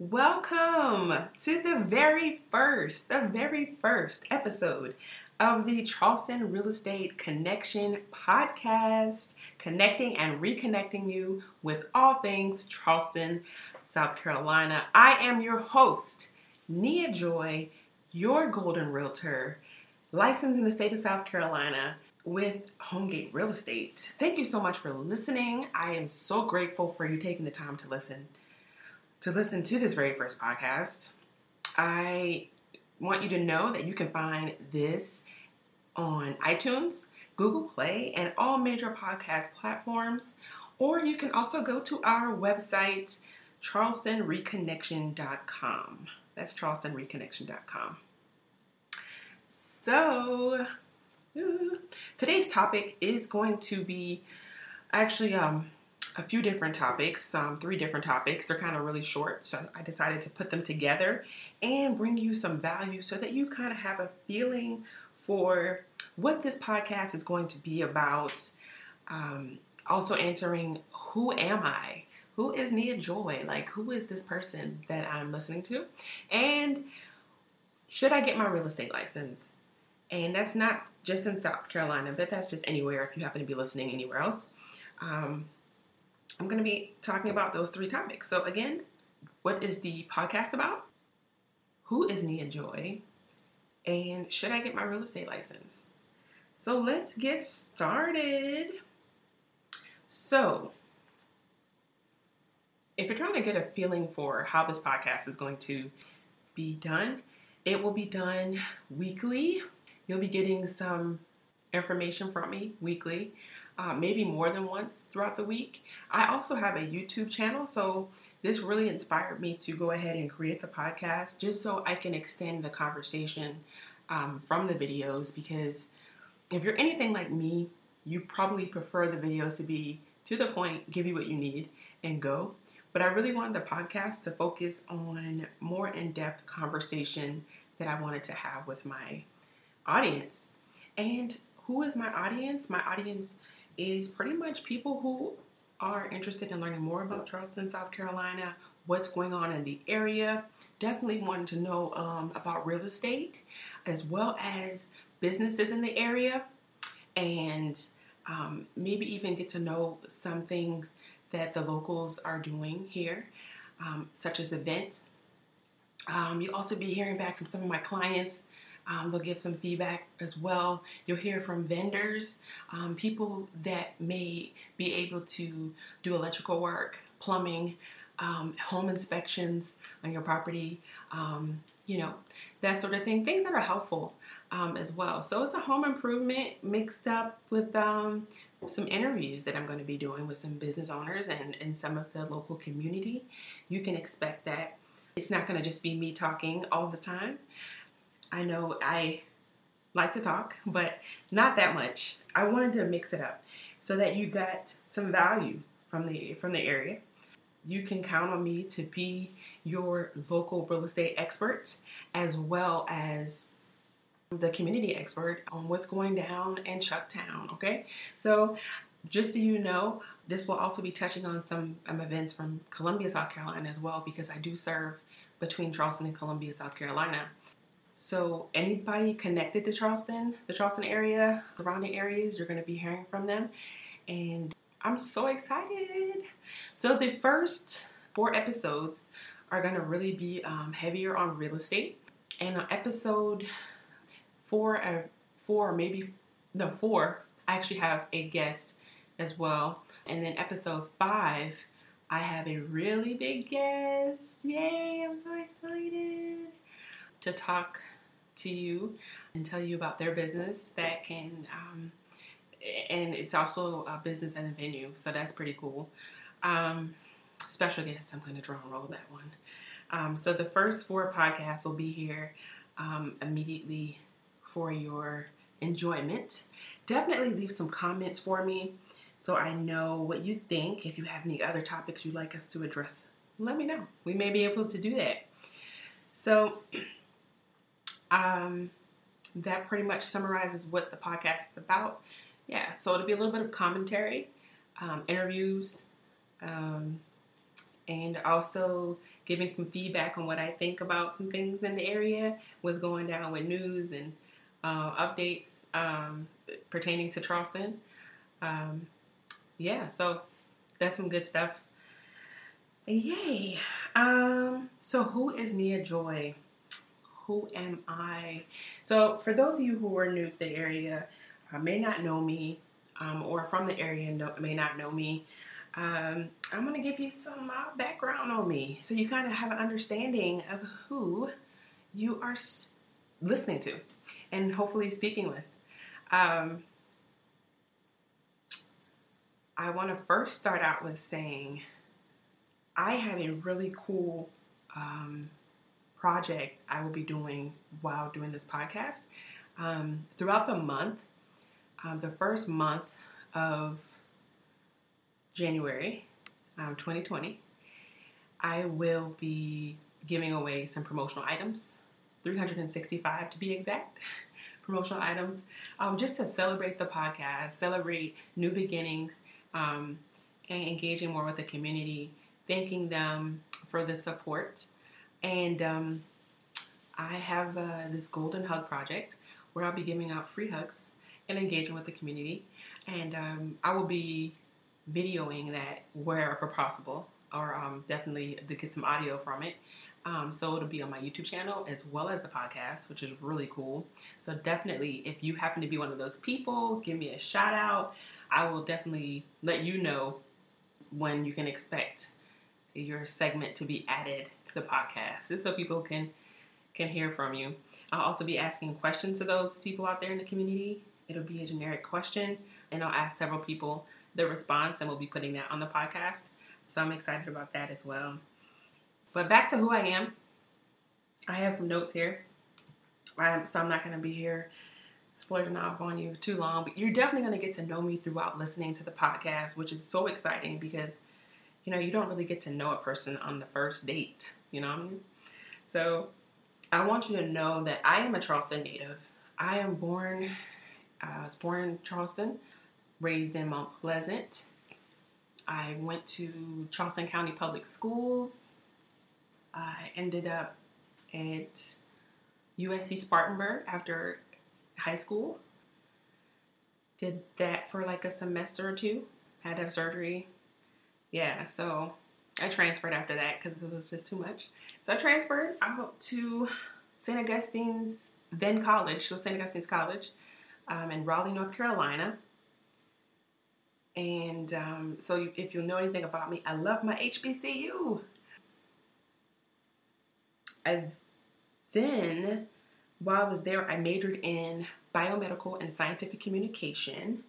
Welcome to the very first episode of the Charleston Real Estate Connection podcast, connecting and reconnecting you with all things Charleston, South Carolina. I am your host, Nia Joy, your golden realtor, licensed in the state of South Carolina with Homegate Real Estate. Thank you so much for listening. I am so grateful for you taking the time to listen to this very first podcast. I want you to know that you can find this on iTunes, Google Play, and all major podcast platforms. Or you can also go to our website, charlestonreconnection.com. That's charlestonreconnection.com. So, today's topic is going to be actually a few different topics, three different topics. They're kind of really short, so I decided to put them together and bring you some value so that you kind of have a feeling for what this podcast is going to be about. Also answering, who am I? Who is Nia Joy? Like, who is this person that I'm listening to? And should I get my real estate license? And that's not just in South Carolina, but that's just anywhere if you happen to be listening anywhere else. I'm going to be talking about those three topics. So again, what is the podcast about? Who is Nia Joy? And should I get my real estate license? So let's get started. So if you're trying to get a feeling for how this podcast is going to be done, it will be done weekly. You'll be getting some information from me weekly. Maybe more than once throughout the week. I also have a YouTube channel, so this really inspired me to go ahead and create the podcast just so I can extend the conversation from the videos, because if you're anything like me, you probably prefer the videos to be to the point, give you what you need, and go. But I really wanted the podcast to focus on more in-depth conversation that I wanted to have with my audience. And who is my audience? My audience is pretty much people who are interested in learning more about Charleston, South Carolina, what's going on in the area, definitely wanting to know about real estate, as well as businesses in the area, and maybe even get to know some things that the locals are doing here, such as events. You'll also be hearing back from some of my clients. They'll give some feedback as well. You'll hear from vendors, people that may be able to do electrical work, plumbing, home inspections on your property, that sort of thing. Things that are helpful as well. So it's a home improvement mixed up with some interviews that I'm going to be doing with some business owners and some of the local community. You can expect that. It's not going to just be me talking all the time. I know I like to talk, but not that much. I wanted to mix it up so that you got some value from the area. You can count on me to be your local real estate expert, as well as the community expert on what's going down in Chucktown, okay? So just so you know, this will also be touching on some events from Columbia, South Carolina as well, because I do serve between Charleston and Columbia, South Carolina. So anybody connected to Charleston, the Charleston area, surrounding areas, you're going to be hearing from them. And I'm so excited. So the first 4 episodes are going to really be heavier on real estate. And on episode 4, I actually have a guest as well. And then episode 5, I have a really big guest. Yay, I'm so excited to talk to you and tell you about their business that can, and it's also a business and a venue, so that's pretty cool. Special guest, I'm going to drum roll that one. So the first 4 podcasts will be here immediately for your enjoyment. Definitely leave some comments for me so I know what you think. If you have any other topics you'd like us to address, let me know. We may be able to do that. So that pretty much summarizes what the podcast is about. Yeah, so it'll be a little bit of commentary, interviews, and also giving some feedback on what I think about some things in the area, what's going down with news and updates pertaining to Charleston. So that's some good stuff. Yay. So who is Nia Joy? Who am I? So for those of you who are new to the area, may not know me, or from the area and may not know me, I'm going to give you some background on me so you kind of have an understanding of who you are listening to and hopefully speaking with. I want to first start out with saying I have a really cool project I will be doing while doing this podcast. Throughout the month, the first month of January 2020, I will be giving away some promotional items, 365 to be exact, promotional items, just to celebrate the podcast, celebrate new beginnings, and engaging more with the community, thanking them for the support. And I have this Golden Hug project where I'll be giving out free hugs and engaging with the community. And I will be videoing that wherever possible, or definitely to get some audio from it. So it'll be on my YouTube channel as well as the podcast, which is really cool. So definitely, if you happen to be one of those people, give me a shout out. I will definitely let you know when you can expect your segment to be added to the podcast. This is so people can hear from you. I'll also be asking questions to those people out there in the community. It'll be a generic question, and I'll ask several people the response, and we'll be putting that on the podcast. So I'm excited about that as well. But back to who I am. I have some notes here, so I'm not going to be here splurging off on you too long. But you're definitely going to get to know me throughout listening to the podcast, which is so exciting because, you know, you don't really get to know a person on the first date, you know what I mean? So I want you to know that I am a Charleston native. I was born in Charleston, raised in Mount Pleasant. I went to Charleston County Public Schools. I ended up at USC Spartanburg after high school. Did that for like a semester or two. Had to have surgery. Yeah, so I transferred after that because it was just too much. So I transferred out to St. Augustine's then college, so St. Augustine's College in Raleigh, North Carolina. And so if you know anything about me, I love my HBCU. Then, while I was there, I majored in biomedical and scientific communication.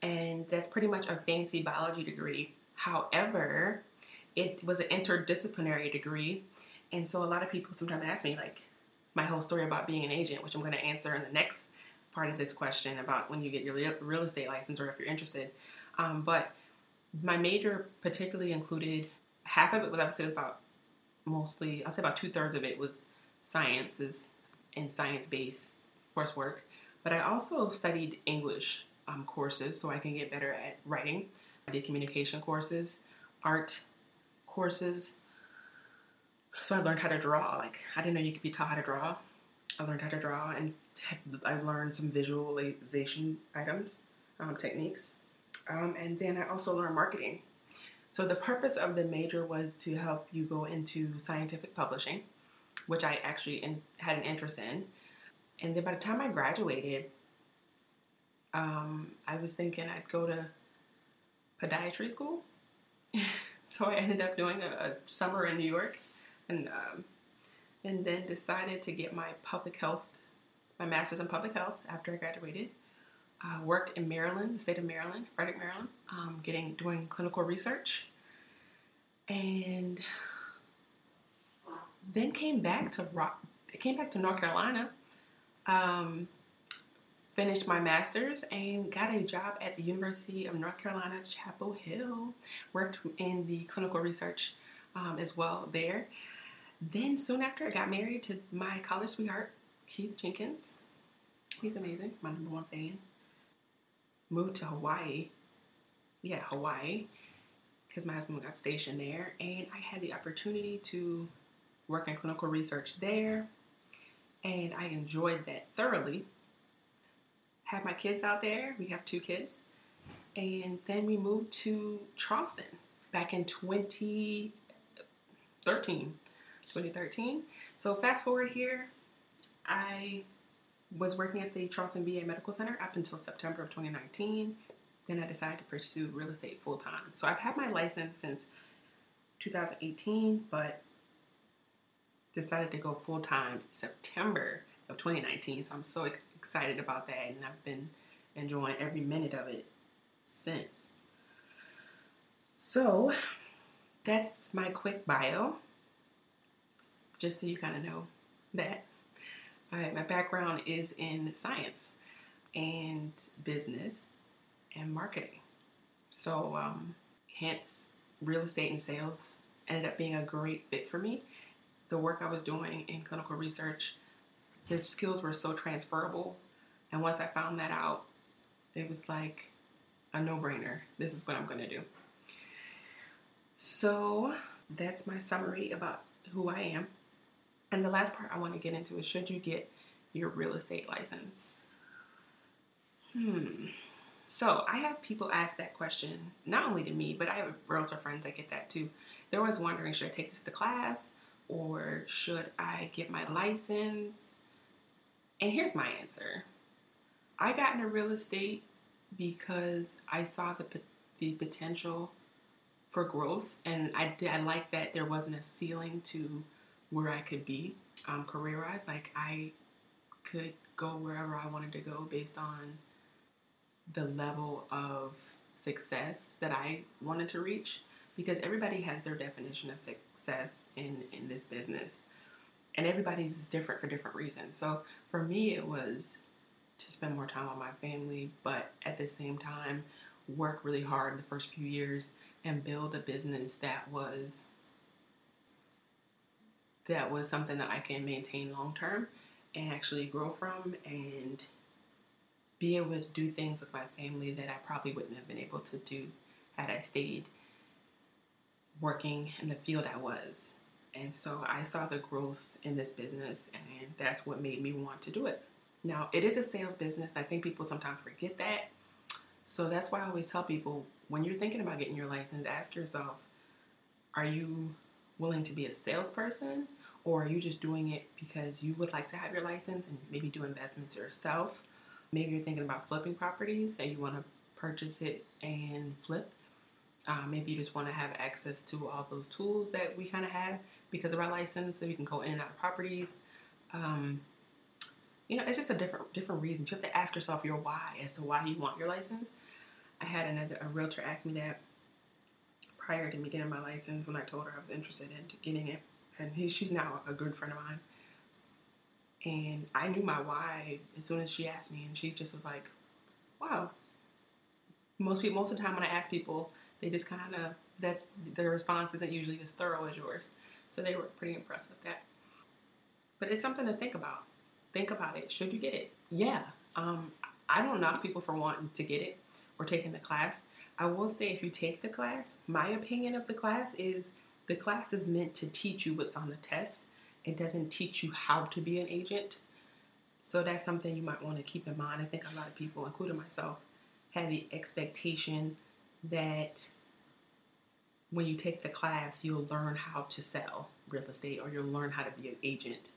And that's pretty much a fancy biology degree. However, it was an interdisciplinary degree. And so a lot of people sometimes ask me, like, my whole story about being an agent, which I'm going to answer in the next part of this question about when you get your real estate license or if you're interested. But my major particularly included half of it, about two-thirds of it was sciences and science-based coursework. But I also studied English courses so I can get better at writing. I did communication courses, art courses. So I learned how to draw. Like, I didn't know you could be taught how to draw. I learned how to draw, and I learned some visualization items, techniques. And then I also learned marketing. So the purpose of the major was to help you go into scientific publishing, which I actually had an interest in. And then by the time I graduated, I was thinking I'd go to podiatry school. So I ended up doing a summer in New York, and then decided to get my master's in public health after I graduated. Worked in Maryland, the state of Maryland, Frederick, Maryland, doing clinical research, and then came back to North Carolina, finished my master's, and got a job at the University of North Carolina, Chapel Hill. Worked in the clinical research as well there. Then soon after, I got married to my college sweetheart, Keith Jenkins. He's amazing, my number one fan. Moved to Hawaii. because my husband got stationed there, and I had the opportunity to work in clinical research there, and I enjoyed that thoroughly. Had my kids out there. We have 2 kids. And then we moved to Charleston back in 2013. So fast forward here, I was working at the Charleston VA Medical Center up until September of 2019. Then I decided to pursue real estate full time. So I've had my license since 2018, but decided to go full time September of 2019. So I'm so excited about that, and I've been enjoying every minute of it since. So that's my quick bio, just so you kind of know that. All right, my background is in science and business and marketing. So hence real estate and sales ended up being a great fit for me. The work I was doing in clinical research, the skills were so transferable. And once I found that out, it was like a no-brainer. This is what I'm going to do. So that's my summary about who I am. And the last part I want to get into is, should you get your real estate license? So I have people ask that question, not only to me, but I have realtor friends that get that too. They're always wondering, should I take this to class or should I get my license? And here's my answer. I got into real estate because I saw the potential for growth, and I like that there wasn't a ceiling to where I could be career-wise. Like, I could go wherever I wanted to go based on the level of success that I wanted to reach, because everybody has their definition of success in this business, and everybody's is different for different reasons. So for me, it was to spend more time with my family, but at the same time, work really hard the first few years and build a business that was something that I can maintain long term and actually grow from, and be able to do things with my family that I probably wouldn't have been able to do had I stayed working in the field I was. And so I saw the growth in this business, and that's what made me want to do it. Now, it is a sales business. I think people sometimes forget that. So that's why I always tell people, when you're thinking about getting your license, ask yourself, are you willing to be a salesperson, or are you just doing it because you would like to have your license and maybe do investments yourself? Maybe you're thinking about flipping properties, say you want to purchase it and flip. Maybe you just want to have access to all those tools that we kind of have because of our license, so we can go in and out of properties. You know, it's just a different reason. You have to ask yourself your why as to why you want your license. I had a realtor ask me that prior to me getting my license when I told her I was interested in getting it. And she's now a good friend of mine. And I knew my why as soon as she asked me. And she just was like, wow. Most of the time when I ask people, they just kind of, their response isn't usually as thorough as yours. So they were pretty impressed with that. But it's something to think about. Think about it. Should you get it? Yeah. I don't knock people for wanting to get it or taking the class. I will say, if you take the class, my opinion of the class is the class is meant to teach you what's on the test. It doesn't teach you how to be an agent. So that's something you might want to keep in mind. I think a lot of people, including myself, have the expectation that when you take the class, you'll learn how to sell real estate or you'll learn how to be an agent.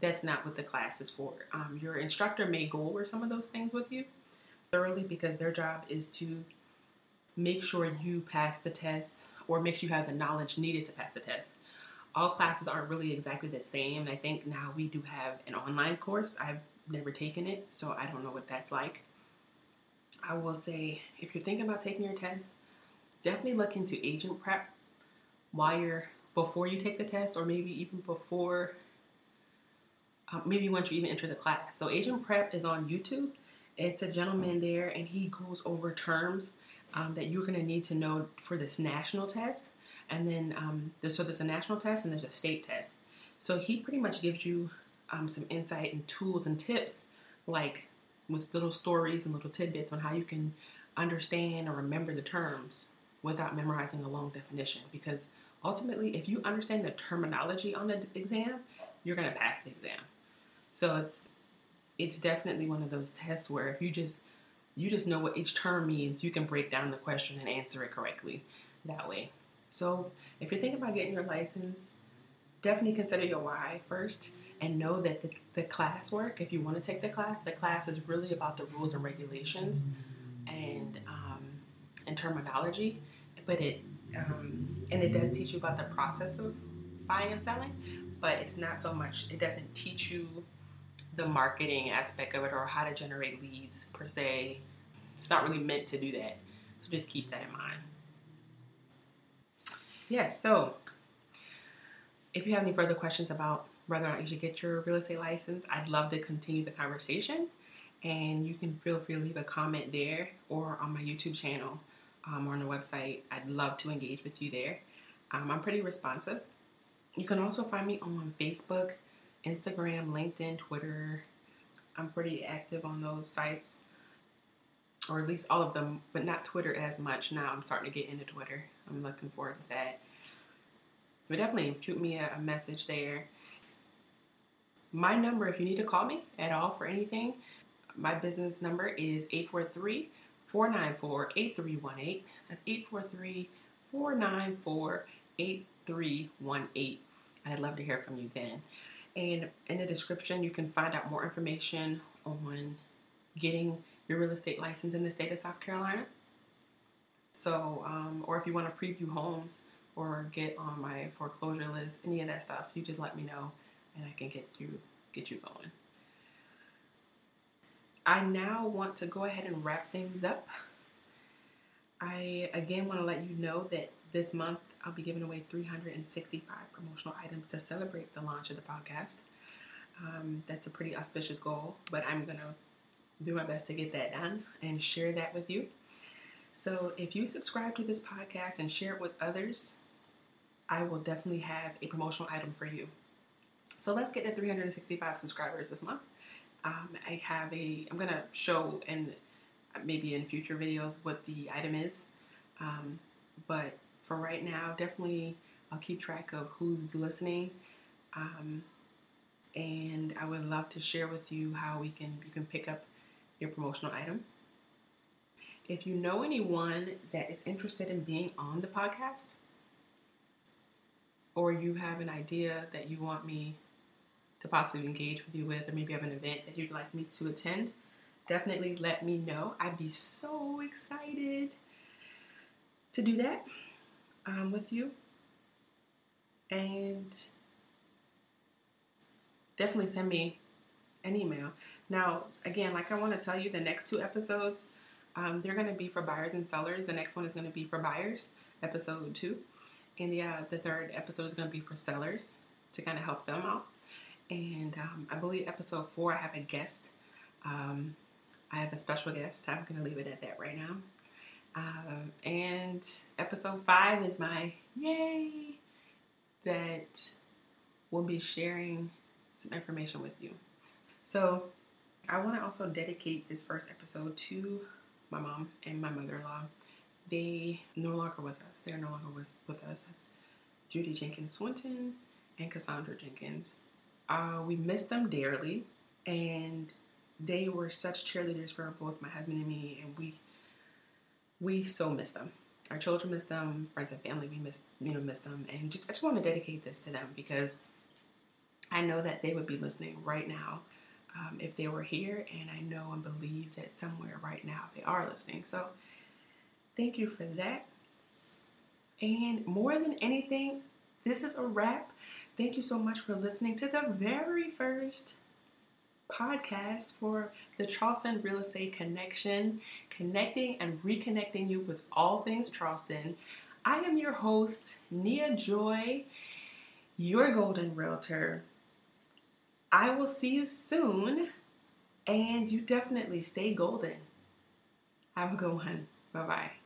That's not what the class is for. Your instructor may go over some of those things with you thoroughly, because their job is to make sure you pass the test or make sure you have the knowledge needed to pass the test. All classes aren't really exactly the same. I think now we do have an online course. I've never taken it, so I don't know what that's like. I will say, if you're thinking about taking your test, definitely look into Agent Prep before you take the test, or maybe even before. Maybe once you even enter the class. So Agent Prep is on YouTube. It's a gentleman there, and he goes over terms that you're going to need to know for this national test. And then, so there's a national test and there's a state test. So he pretty much gives you some insight and tools and tips, like with little stories and little tidbits on how you can understand or remember the terms without memorizing a long definition, because ultimately, if you understand the terminology on the exam, you're going to pass the exam. So it's definitely one of those tests where if you just know what each term means, you can break down the question and answer it correctly that way. So if you're thinking about getting your license, definitely consider your why first, and know that the classwork, if you want to take the class is really about the rules and regulations and terminology, but it does teach you about the process of buying and selling, but it's not so much, it doesn't teach you the marketing aspect of it or how to generate leads per se. It's not really meant to do that. So just keep that in mind. Yes, so if you have any further questions about whether or not you should get your real estate license, I'd love to continue the conversation. And you can feel free to leave a comment there or on my YouTube channel or on the website. I'd love to engage with you there. I'm pretty responsive. You can also find me on Facebook, Instagram, LinkedIn, Twitter. I'm pretty active on those sites, or at least all of them, but not Twitter as much. Now I'm starting to get into Twitter. I'm looking forward to that. But definitely shoot me a message there. My number, if you need to call me at all for anything, my business number is 843-494-8318. That's 843-494-8318. I'd love to hear from you then. And in the description, you can find out more information on getting your real estate license in the state of South Carolina. So, or if you want to preview homes or get on my foreclosure list, any of that stuff, you just let me know and I can get you going. I now want to go ahead and wrap things up. I, again, want to let you know that this month, I'll be giving away 365 promotional items to celebrate the launch of the podcast. That's a pretty auspicious goal, but I'm going to do my best to get that done and share that with you. So if you subscribe to this podcast and share it with others, I will definitely have a promotional item for you. So let's get to 365 subscribers this month. I'm going to show, and maybe in future videos, what the item is. But for right now, definitely I'll keep track of who's listening, and I would love to share with you how you can pick up your promotional item. If you know anyone that is interested in being on the podcast, or you have an idea that you want me to possibly engage with you with, or maybe have an event that you'd like me to attend, definitely let me know. I'd be so excited to do that with you, and definitely send me an email. Now, again, like I want to tell you, the next two episodes, they're going to be for buyers and sellers. The next one is going to be for buyers, episode 2, and the third episode is going to be for sellers to kind of help them out. And I believe episode 4, I have a guest. I have a special guest. I'm going to leave it at that right now. And episode 5 is my yay that will be sharing some information with you. So I want to also dedicate this first episode to my mom and my mother-in-law. They no longer with us. They're no longer with us. That's Judy Jenkins Swinton and Cassandra Jenkins. We miss them dearly, and they were such cheerleaders for both my husband and me, and we so miss them. Our children miss them, friends and family, we miss them. And I just want to dedicate this to them because I know that they would be listening right now if they were here. And I know and believe that somewhere right now they are listening. So thank you for that. And more than anything, this is a wrap. Thank you so much for listening to the very first podcast for the Charleston Real Estate Connection, connecting and reconnecting you with all things Charleston. I am your host, Nia Joy, your golden realtor. I will see you soon, and you definitely stay golden. Have a good one. Bye-bye.